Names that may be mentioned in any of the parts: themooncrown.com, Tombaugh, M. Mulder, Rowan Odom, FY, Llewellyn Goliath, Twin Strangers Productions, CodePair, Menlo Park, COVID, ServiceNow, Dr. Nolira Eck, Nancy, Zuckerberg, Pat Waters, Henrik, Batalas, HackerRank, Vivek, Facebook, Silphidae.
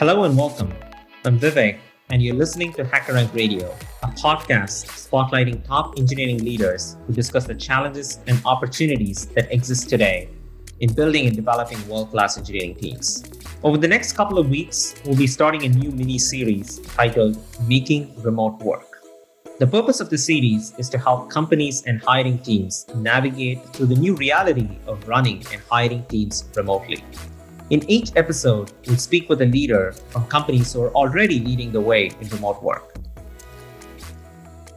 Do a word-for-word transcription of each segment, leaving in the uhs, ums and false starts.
Hello and welcome. I'm Vivek, and you're listening to HackerRank Radio, a podcast spotlighting top engineering leaders who discuss the challenges and opportunities that exist today in building and developing world-class engineering teams. Over the next couple of weeks, we'll be starting a new mini-series titled Making Remote Work. The purpose of the series is to help companies and hiring teams navigate through the new reality of running and hiring teams remotely. In each episode, we'll speak with a leader from companies who are already leading the way in remote work.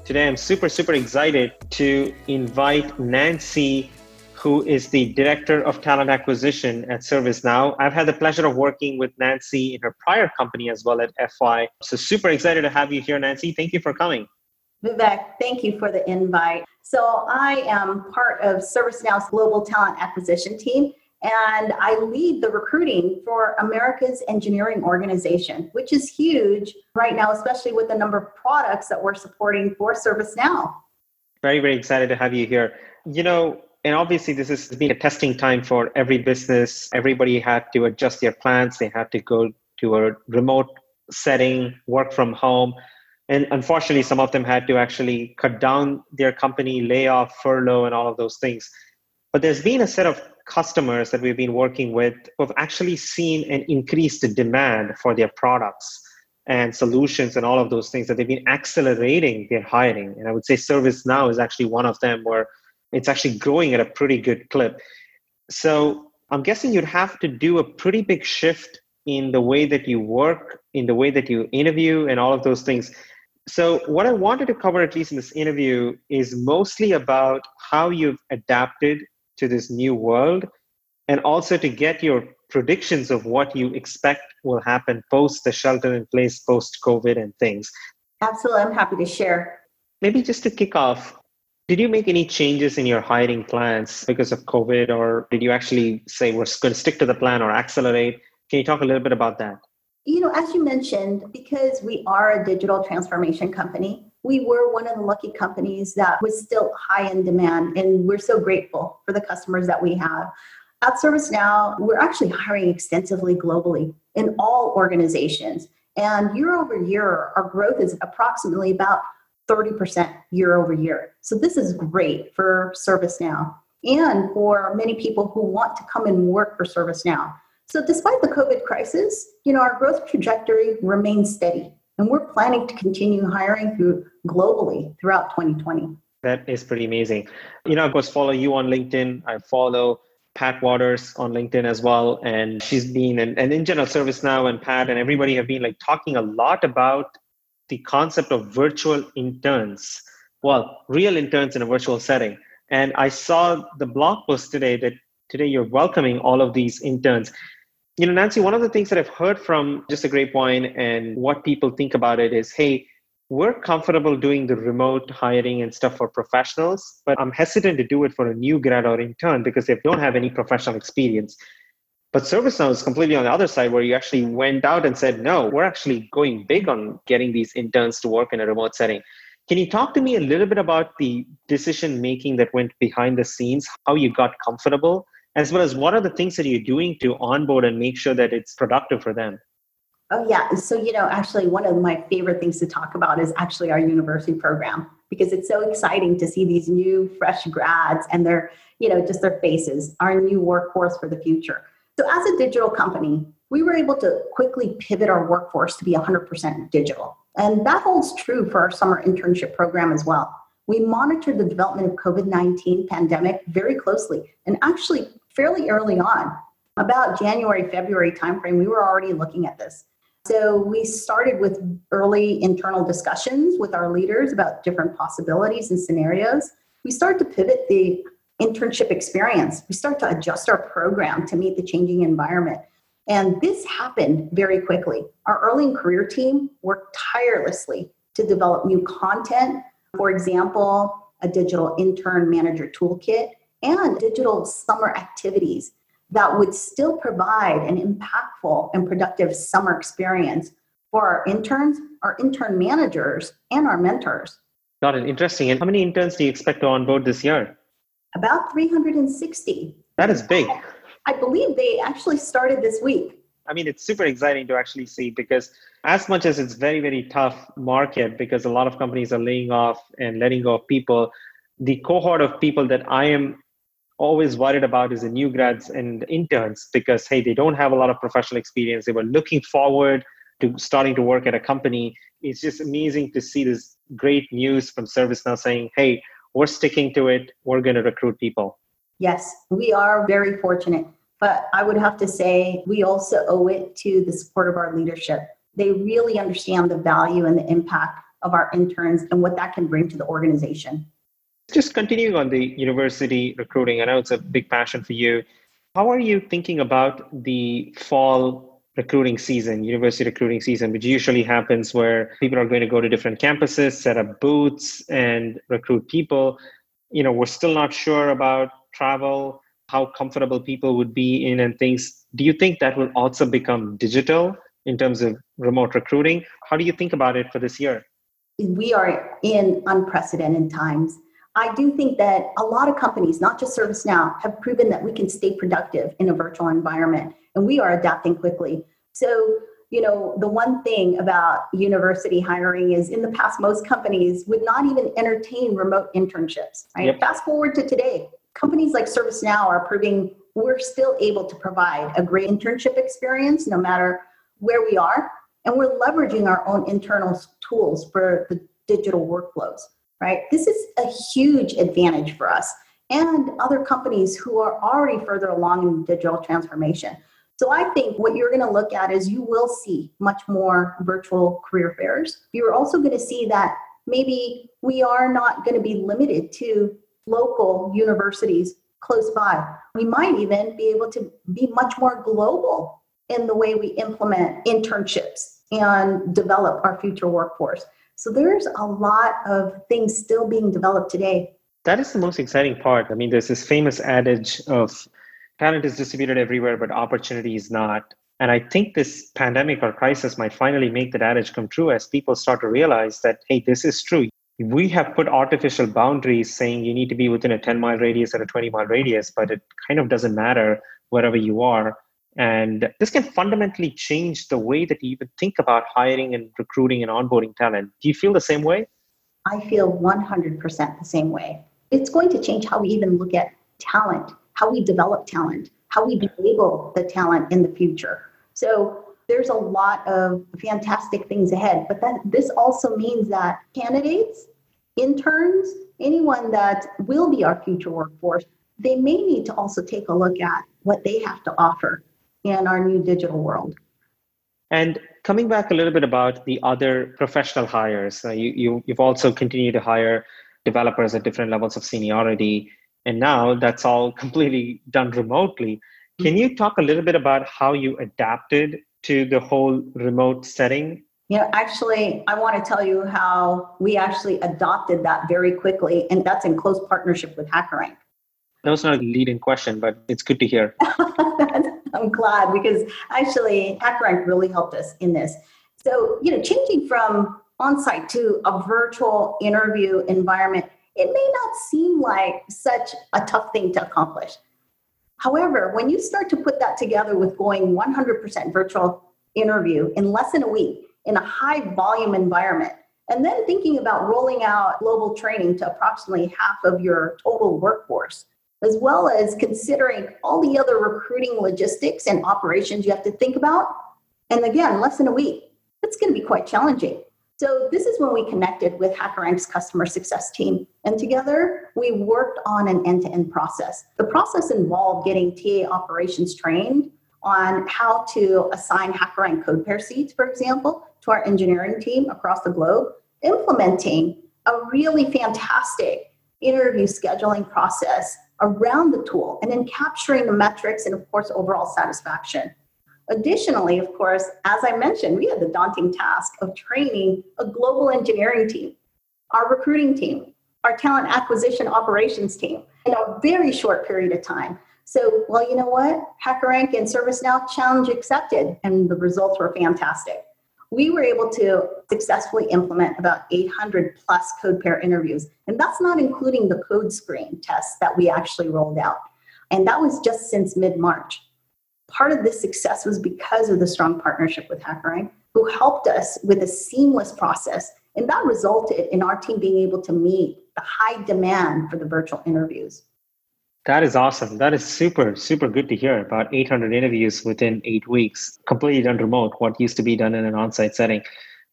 Today, I'm super, super excited to invite Nancy, who is the Director of Talent Acquisition at ServiceNow. I've had the pleasure of working with Nancy in her prior company as well at F Y. So super excited to have you here, Nancy. Thank you for coming. Vivek, thank you for the invite. So I am part of ServiceNow's Global Talent Acquisition team, and I lead the recruiting for America's engineering organization, which is huge right now, especially with the number of products that we're supporting for ServiceNow. Very, very excited to have you here. You know, and obviously this has been a testing time for every business. Everybody had to adjust their plans. They had to go to a remote setting, work from home. And unfortunately, some of them had to actually cut down their company, lay off, furlough, and all of those things. But there's been a set of customers that we've been working with who have actually seen an increased demand for their products and solutions and all of those things, that they've been accelerating their hiring. And I would say ServiceNow is actually one of them, where it's actually growing at a pretty good clip. So I'm guessing you'd have to do a pretty big shift in the way that you work, in the way that you interview, and all of those things. So what I wanted to cover, at least in this interview, is mostly about how you've adapted to this new world, and also to get your predictions of what you expect will happen post the shelter in place, post COVID and things. Absolutely. I'm happy to share. Maybe just to kick off, did you make any changes in your hiring plans because of COVID, or did you actually say we're going to stick to the plan or accelerate? Can you talk a little bit about that? You know, as you mentioned, because we are a digital transformation company, we were one of the lucky companies that was still high in demand, and we're so grateful for the customers that we have. At ServiceNow, we're actually hiring extensively globally in all organizations. And year over year, our growth is approximately about thirty percent year over year. So this is great for ServiceNow and for many people who want to come and work for ServiceNow. So despite the COVID crisis, you know, our growth trajectory remains steady, and we're planning to continue hiring through globally throughout twenty twenty. That is pretty amazing. You know, I, of course, follow you on LinkedIn. I follow Pat Waters on LinkedIn as well. And she's been an, an engine of ServiceNow, and Pat and everybody have been like talking a lot about the concept of virtual interns. Well, real interns in a virtual setting. And I saw the blog post today that today you're welcoming all of these interns. You know, Nancy, one of the things that I've heard from just a grapevine and what people think about it is, hey, we're comfortable doing the remote hiring and stuff for professionals, but I'm hesitant to do it for a new grad or intern because they don't have any professional experience. But ServiceNow is completely on the other side, where you actually went out and said, no, we're actually going big on getting these interns to work in a remote setting. Can you talk to me a little bit about the decision-making that went behind the scenes, how you got comfortable, as well as what are the things that you're doing to onboard and make sure that it's productive for them? Oh, yeah. So, you know, actually, one of my favorite things to talk about is actually our university program, because it's so exciting to see these new fresh grads and their, you know, just their faces, our new workforce for the future. So as a digital company, we were able to quickly pivot our workforce to be one hundred percent digital. And that holds true for our summer internship program as well. We monitored the development of COVID nineteen pandemic very closely, and actually fairly early on, about January, February timeframe, we were already looking at this. So we started with early internal discussions with our leaders about different possibilities and scenarios. We start to pivot the internship experience. We start to adjust our program to meet the changing environment. And this happened very quickly. Our early and career team worked tirelessly to develop new content. For example, a digital intern manager toolkit and digital summer activities that would still provide an impactful and productive summer experience for our interns, our intern managers, and our mentors. Got it. Interesting. And how many interns do you expect to onboard this year? About three hundred sixty. That is big. I believe they actually started this week. I mean, it's super exciting to actually see, because as much as it's very, very tough market, because a lot of companies are laying off and letting go of people, the cohort of people that I am always worried about is the new grads and interns, because, hey, they don't have a lot of professional experience. They were looking forward to starting to work at a company. It's just amazing to see this great news from ServiceNow saying, hey, we're sticking to it. We're going to recruit people. Yes, we are very fortunate. But I would have to say we also owe it to the support of our leadership. They really understand the value and the impact of our interns and what that can bring to the organization. Just continuing on the university recruiting, I know it's a big passion for you. How are you thinking about the fall recruiting season, university recruiting season, which usually happens where people are going to go to different campuses, set up booths, and recruit people? You know, we're still not sure about travel, how comfortable people would be in and things. Do you think that will also become digital in terms of remote recruiting? How do you think about it for this year? We are in unprecedented times. I do think that a lot of companies, not just ServiceNow, have proven that we can stay productive in a virtual environment, and we are adapting quickly. So, you know, the one thing about university hiring is in the past, most companies would not even entertain remote internships, right? Yep. Fast forward to today, companies like ServiceNow are proving we're still able to provide a great internship experience no matter where we are. And we're leveraging our own internal tools for the digital workflows. Right? This is a huge advantage for us and other companies who are already further along in digital transformation. So I think what you're going to look at is you will see much more virtual career fairs. You're also going to see that maybe we are not going to be limited to local universities close by. We might even be able to be much more global in the way we implement internships and develop our future workforce. So there's a lot of things still being developed today. That is the most exciting part. I mean, there's this famous adage of talent is distributed everywhere, but opportunity is not. And I think this pandemic or crisis might finally make that adage come true as people start to realize that, hey, this is true. We have put artificial boundaries saying you need to be within a ten-mile radius or a twenty-mile radius, but it kind of doesn't matter wherever you are. And this can fundamentally change the way that you even think about hiring and recruiting and onboarding talent. Do you feel the same way? I feel one hundred percent the same way. It's going to change how we even look at talent, how we develop talent, how we enable the talent in the future. So there's a lot of fantastic things ahead. But that, this also means that candidates, interns, anyone that will be our future workforce, they may need to also take a look at what they have to offer in our new digital world. And coming back a little bit about the other professional hires, uh, you, you, you've also continued to hire developers at different levels of seniority, and now that's all completely done remotely. Can you talk a little bit about how you adapted to the whole remote setting? You know, actually, I want to tell you how we actually adopted that very quickly, and that's in close partnership with HackerRank. That was not a lead-in question, but it's good to hear. I'm glad, because actually HackerRank really helped us in this. So, you know, changing from on-site to a virtual interview environment, it may not seem like such a tough thing to accomplish. However, when you start to put that together with going one hundred percent virtual interview in less than a week in a high-volume environment, and then thinking about rolling out global training to approximately half of your total workforce, as well as considering all the other recruiting logistics and operations you have to think about. And again, less than a week, it's going to be quite challenging. So this is when we connected with HackerRank's customer success team. And together, we worked on an end-to-end process. The process involved getting T A operations trained on how to assign HackerRank code pair seats, for example, to our engineering team across the globe, implementing a really fantastic interview scheduling process around the tool, and then capturing the metrics and, of course, overall satisfaction. Additionally, of course, as I mentioned, we had the daunting task of training a global engineering team, our recruiting team, our talent acquisition operations team in a very short period of time. So, well, you know what? HackerRank and ServiceNow challenge accepted, and the results were fantastic. We were able to successfully implement about eight hundred plus code pair interviews. And that's not including the code screen tests that we actually rolled out. And that was just since mid-March. part of this success was because of the strong partnership with HackerRank, who helped us with a seamless process. And that resulted in our team being able to meet the high demand for the virtual interviews. That is awesome. That is super, super good to hear. About eight hundred interviews within eight weeks, completely done remote, what used to be done in an on-site setting.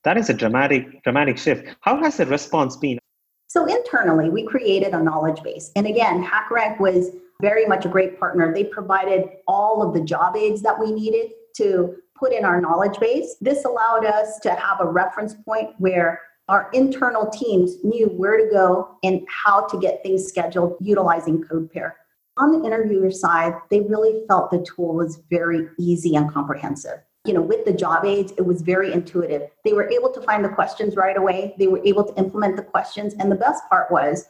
That is a dramatic, dramatic shift. How has the response been? So internally, we created a knowledge base. And again, HackerRank was very much a great partner. They provided all of the job aids that we needed to put in our knowledge base. This allowed us to have a reference point where our internal teams knew where to go and how to get things scheduled utilizing CodePair. On the interviewer side, they really felt the tool was very easy and comprehensive. You know, with the job aids, it was very intuitive. They were able to find the questions right away. They were able to implement the questions. And the best part was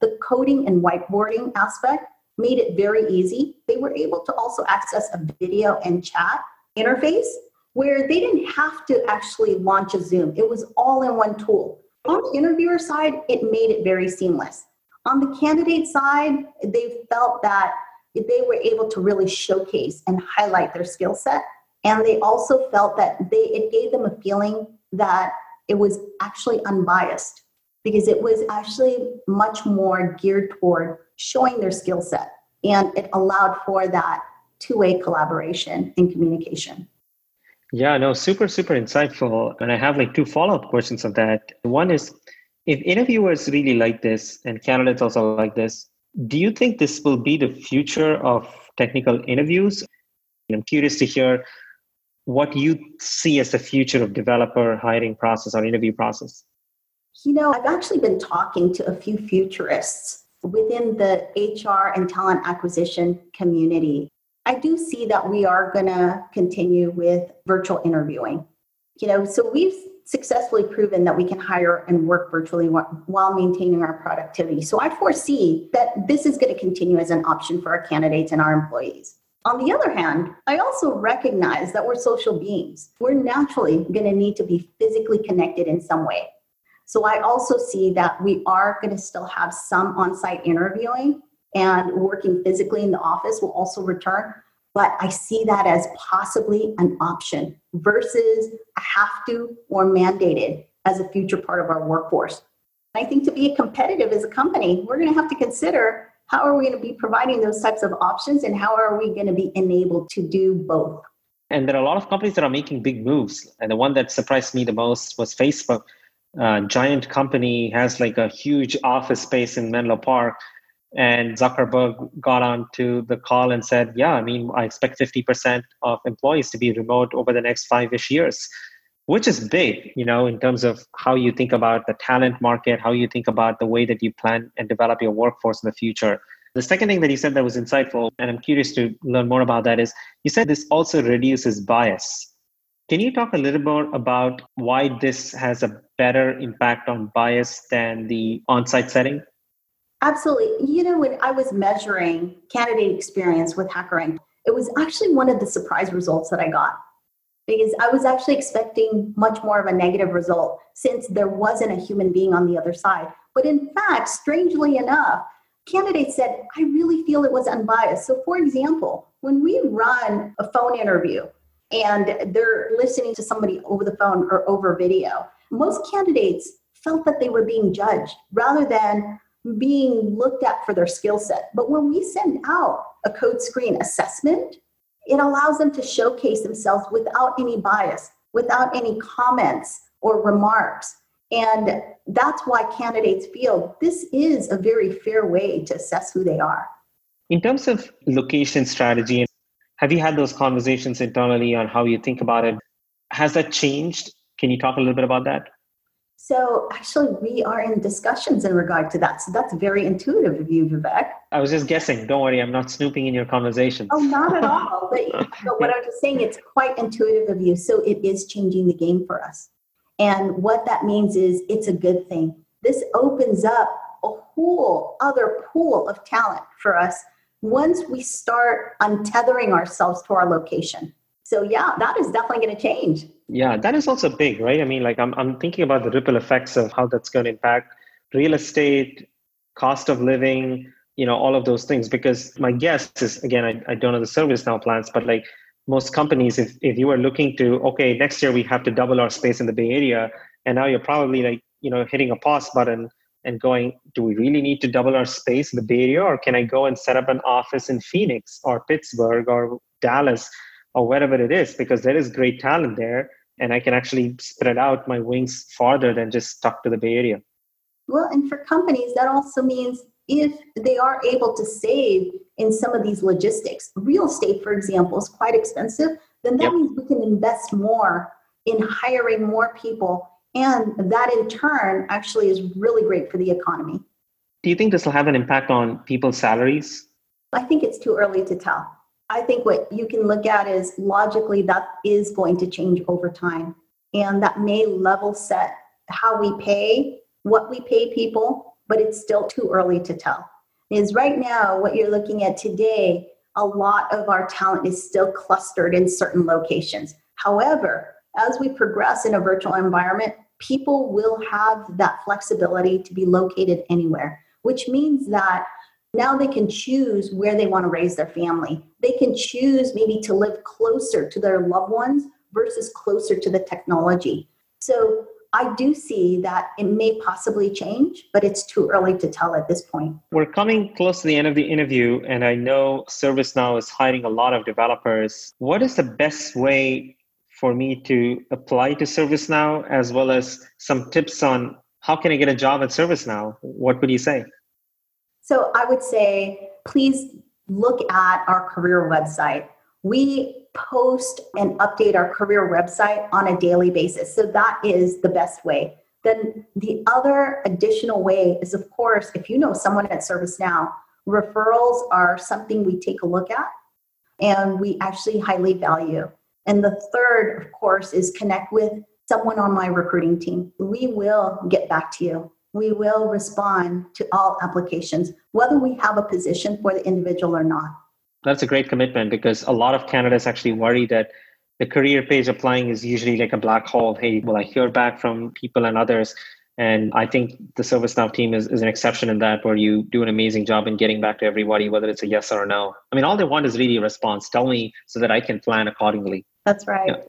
the coding and whiteboarding aspect made it very easy. They were able to also access a video and chat interface where they didn't have to actually launch a Zoom. It was all in one tool. On the interviewer side, it made it very seamless. On the candidate side, they felt that they were able to really showcase and highlight their skill set. And they also felt that they, it gave them a feeling that it was actually unbiased, because it was actually much more geared toward showing their skill set. And it allowed for that two-way collaboration and communication. Yeah, no, super, super insightful. And I have like two follow-up questions on that. One is, if interviewers really like this and candidates also like this, do you think this will be the future of technical interviews? I'm curious to hear what you see as the future of developer hiring process or interview process. You know, I've actually been talking to a few futurists within the H R and talent acquisition community. I do see that we are going to continue with virtual interviewing. You know, so we've successfully proven that we can hire and work virtually while maintaining our productivity. So I foresee that this is going to continue as an option for our candidates and our employees. On the other hand, I also recognize that we're social beings. We're naturally going to need to be physically connected in some way. So I also see that we are going to still have some on-site interviewing, and working physically in the office will also return. But I see that as possibly an option versus a have to or mandated as a future part of our workforce. I think to be competitive as a company, we're going to have to consider how are we going to be providing those types of options and how are we going to be enabled to do both. And there are a lot of companies that are making big moves. And the one that surprised me the most was Facebook. A giant company has like a huge office space in Menlo Park. And Zuckerberg got on to the call and said, yeah, I mean, I expect fifty percent of employees to be remote over the next five-ish years, which is big, you know, in terms of how you think about the talent market, how you think about the way that you plan and develop your workforce in the future. The second thing that you said that was insightful, and I'm curious to learn more about that, is you said this also reduces bias. Can you talk a little more about why this has a better impact on bias than the on-site setting? Absolutely. You know, when I was measuring candidate experience with HackerRank, it was actually one of the surprise results that I got, because I was actually expecting much more of a negative result since there wasn't a human being on the other side. But in fact, strangely enough, candidates said, I really feel it was unbiased. So for example, when we run a phone interview and they're listening to somebody over the phone or over video, most candidates felt that they were being judged rather than being looked at for their skill set. But when we send out a code screen assessment, it allows them to showcase themselves without any bias, without any comments or remarks. And that's why candidates feel this is a very fair way to assess who they are. In terms of location strategy, have you had those conversations internally on how you think about it? Has that changed? Can you talk a little bit about that? So actually, we are in discussions in regard to that. So that's very intuitive of you, Vivek. I was just guessing. Don't worry, I'm not snooping in your conversation. Oh, not at all. But, but what I'm just saying, it's quite intuitive of you. So it is changing the game for us. And what that means is it's a good thing. This opens up a whole other pool of talent for us once we start untethering ourselves to our location. So yeah, that is definitely going to change. Yeah, that is also big, right? I mean, like I'm I'm thinking about the ripple effects of how that's going to impact real estate, cost of living, you know, all of those things. Because my guess is, again, I, I don't know the ServiceNow plans, but like most companies, if, if you were looking to, okay, next year we have to double our space in the Bay Area, and now you're probably like, you know, hitting a pause button and going, do we really need to double our space in the Bay Area? Or can I go and set up an office in Phoenix or Pittsburgh or Dallas or wherever it is? Because there is great talent there, and I can actually spread out my wings farther than just stuck to the Bay Area. Well, and for companies, that also means if they are able to save in some of these logistics, real estate, for example, is quite expensive, then that yep. means we can invest more in hiring more people. And that in turn actually is really great for the economy. Do you think this will have an impact on people's salaries? I think it's too early to tell. I think what you can look at is logically that is going to change over time. And that may level set how we pay, what we pay people, but it's still too early to tell. Is right now what you're looking at today, a lot of our talent is still clustered in certain locations. However, as we progress in a virtual environment, people will have that flexibility to be located anywhere, which means that now they can choose where they want to raise their family. They can choose maybe to live closer to their loved ones versus closer to the technology. So I do see that it may possibly change, but it's too early to tell at this point. We're coming close to the end of the interview, and I know ServiceNow is hiring a lot of developers. What is the best way for me to apply to ServiceNow, as well as some tips on how can I get a job at ServiceNow? What would you say? So I would say, please look at our career website. We post and update our career website on a daily basis. So that is the best way. Then the other additional way is, of course, if you know someone at ServiceNow, referrals are something we take a look at and we actually highly value. And the third, of course, is connect with someone on my recruiting team. We will get back to you. We will respond to all applications, whether we have a position for the individual or not. That's a great commitment, because a lot of candidates actually worry that the career page applying is usually like a black hole. Hey, will I hear back from people and others? And I think the ServiceNow team is, is an exception in that, where you do an amazing job in getting back to everybody, whether it's a yes or a no. I mean, all they want is really a response. Tell me so that I can plan accordingly. That's right. Yeah.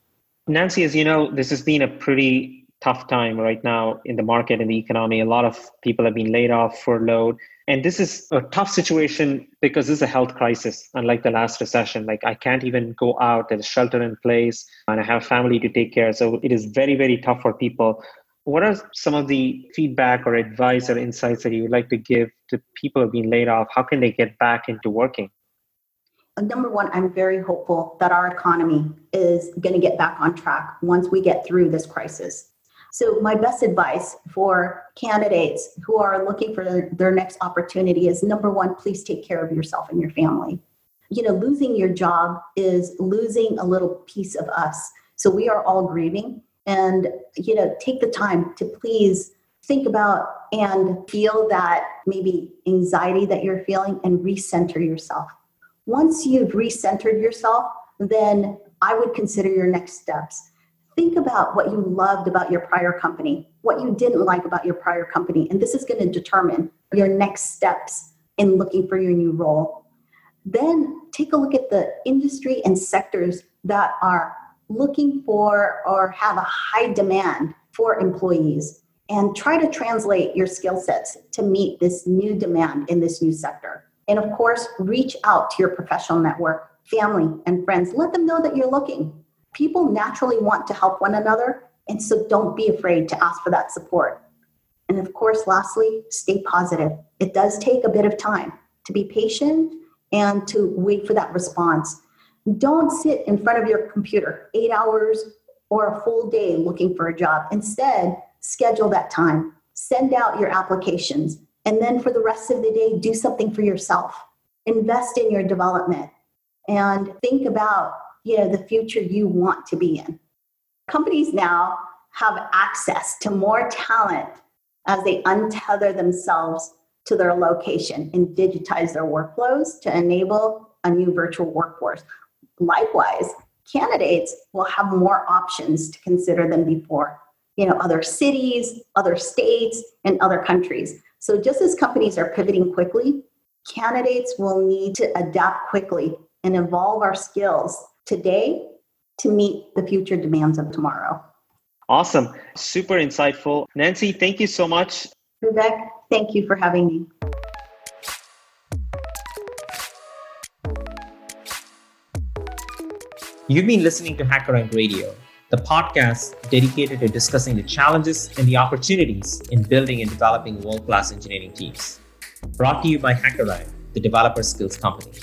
Nancy, as you know, this has been a pretty tough time right now in the market, in the economy. A lot of people have been laid off, furloughed. And this is a tough situation because this is a health crisis, unlike the last recession. Like, I can't even go out. There's shelter in place, and I have family to take care of. So it is very, very tough for people. What are some of the feedback or advice or insights that you would like to give to people who have been laid off? How can they get back into working? Number one, I'm very hopeful that our economy is going to get back on track once we get through this crisis. So my best advice for candidates who are looking for their next opportunity is, number one, please take care of yourself and your family. You know, losing your job is losing a little piece of us. So we are all grieving. And, you know, take the time to please think about and feel that maybe anxiety that you're feeling and recenter yourself. Once you've recentered yourself, then I would consider your next steps. Think about what you loved about your prior company, what you didn't like about your prior company. And this is going to determine your next steps in looking for your new role. Then take a look at the industry and sectors that are looking for or have a high demand for employees, and try to translate your skill sets to meet this new demand in this new sector. And of course, reach out to your professional network, family, and friends. Let them know that you're looking. People naturally want to help one another, and so don't be afraid to ask for that support. And of course, lastly, stay positive. It does take a bit of time to be patient and to wait for that response. Don't sit in front of your computer eight hours or a full day looking for a job. Instead, schedule that time. Send out your applications. And then for the rest of the day, do something for yourself. Invest in your development and think about, you know, the future you want to be in. Companies now have access to more talent as they untether themselves to their location and digitize their workflows to enable a new virtual workforce. Likewise, candidates will have more options to consider than before, you know, other cities, other states, and other countries. So just as companies are pivoting quickly, candidates will need to adapt quickly and evolve our skills today to meet the future demands of tomorrow. Awesome. Super insightful. Nancy, thank you so much. Vivek, thank you for having me. You've been listening to HackerRank Radio, the podcast dedicated to discussing the challenges and the opportunities in building and developing world-class engineering teams. Brought to you by HackerRank, the developer skills company.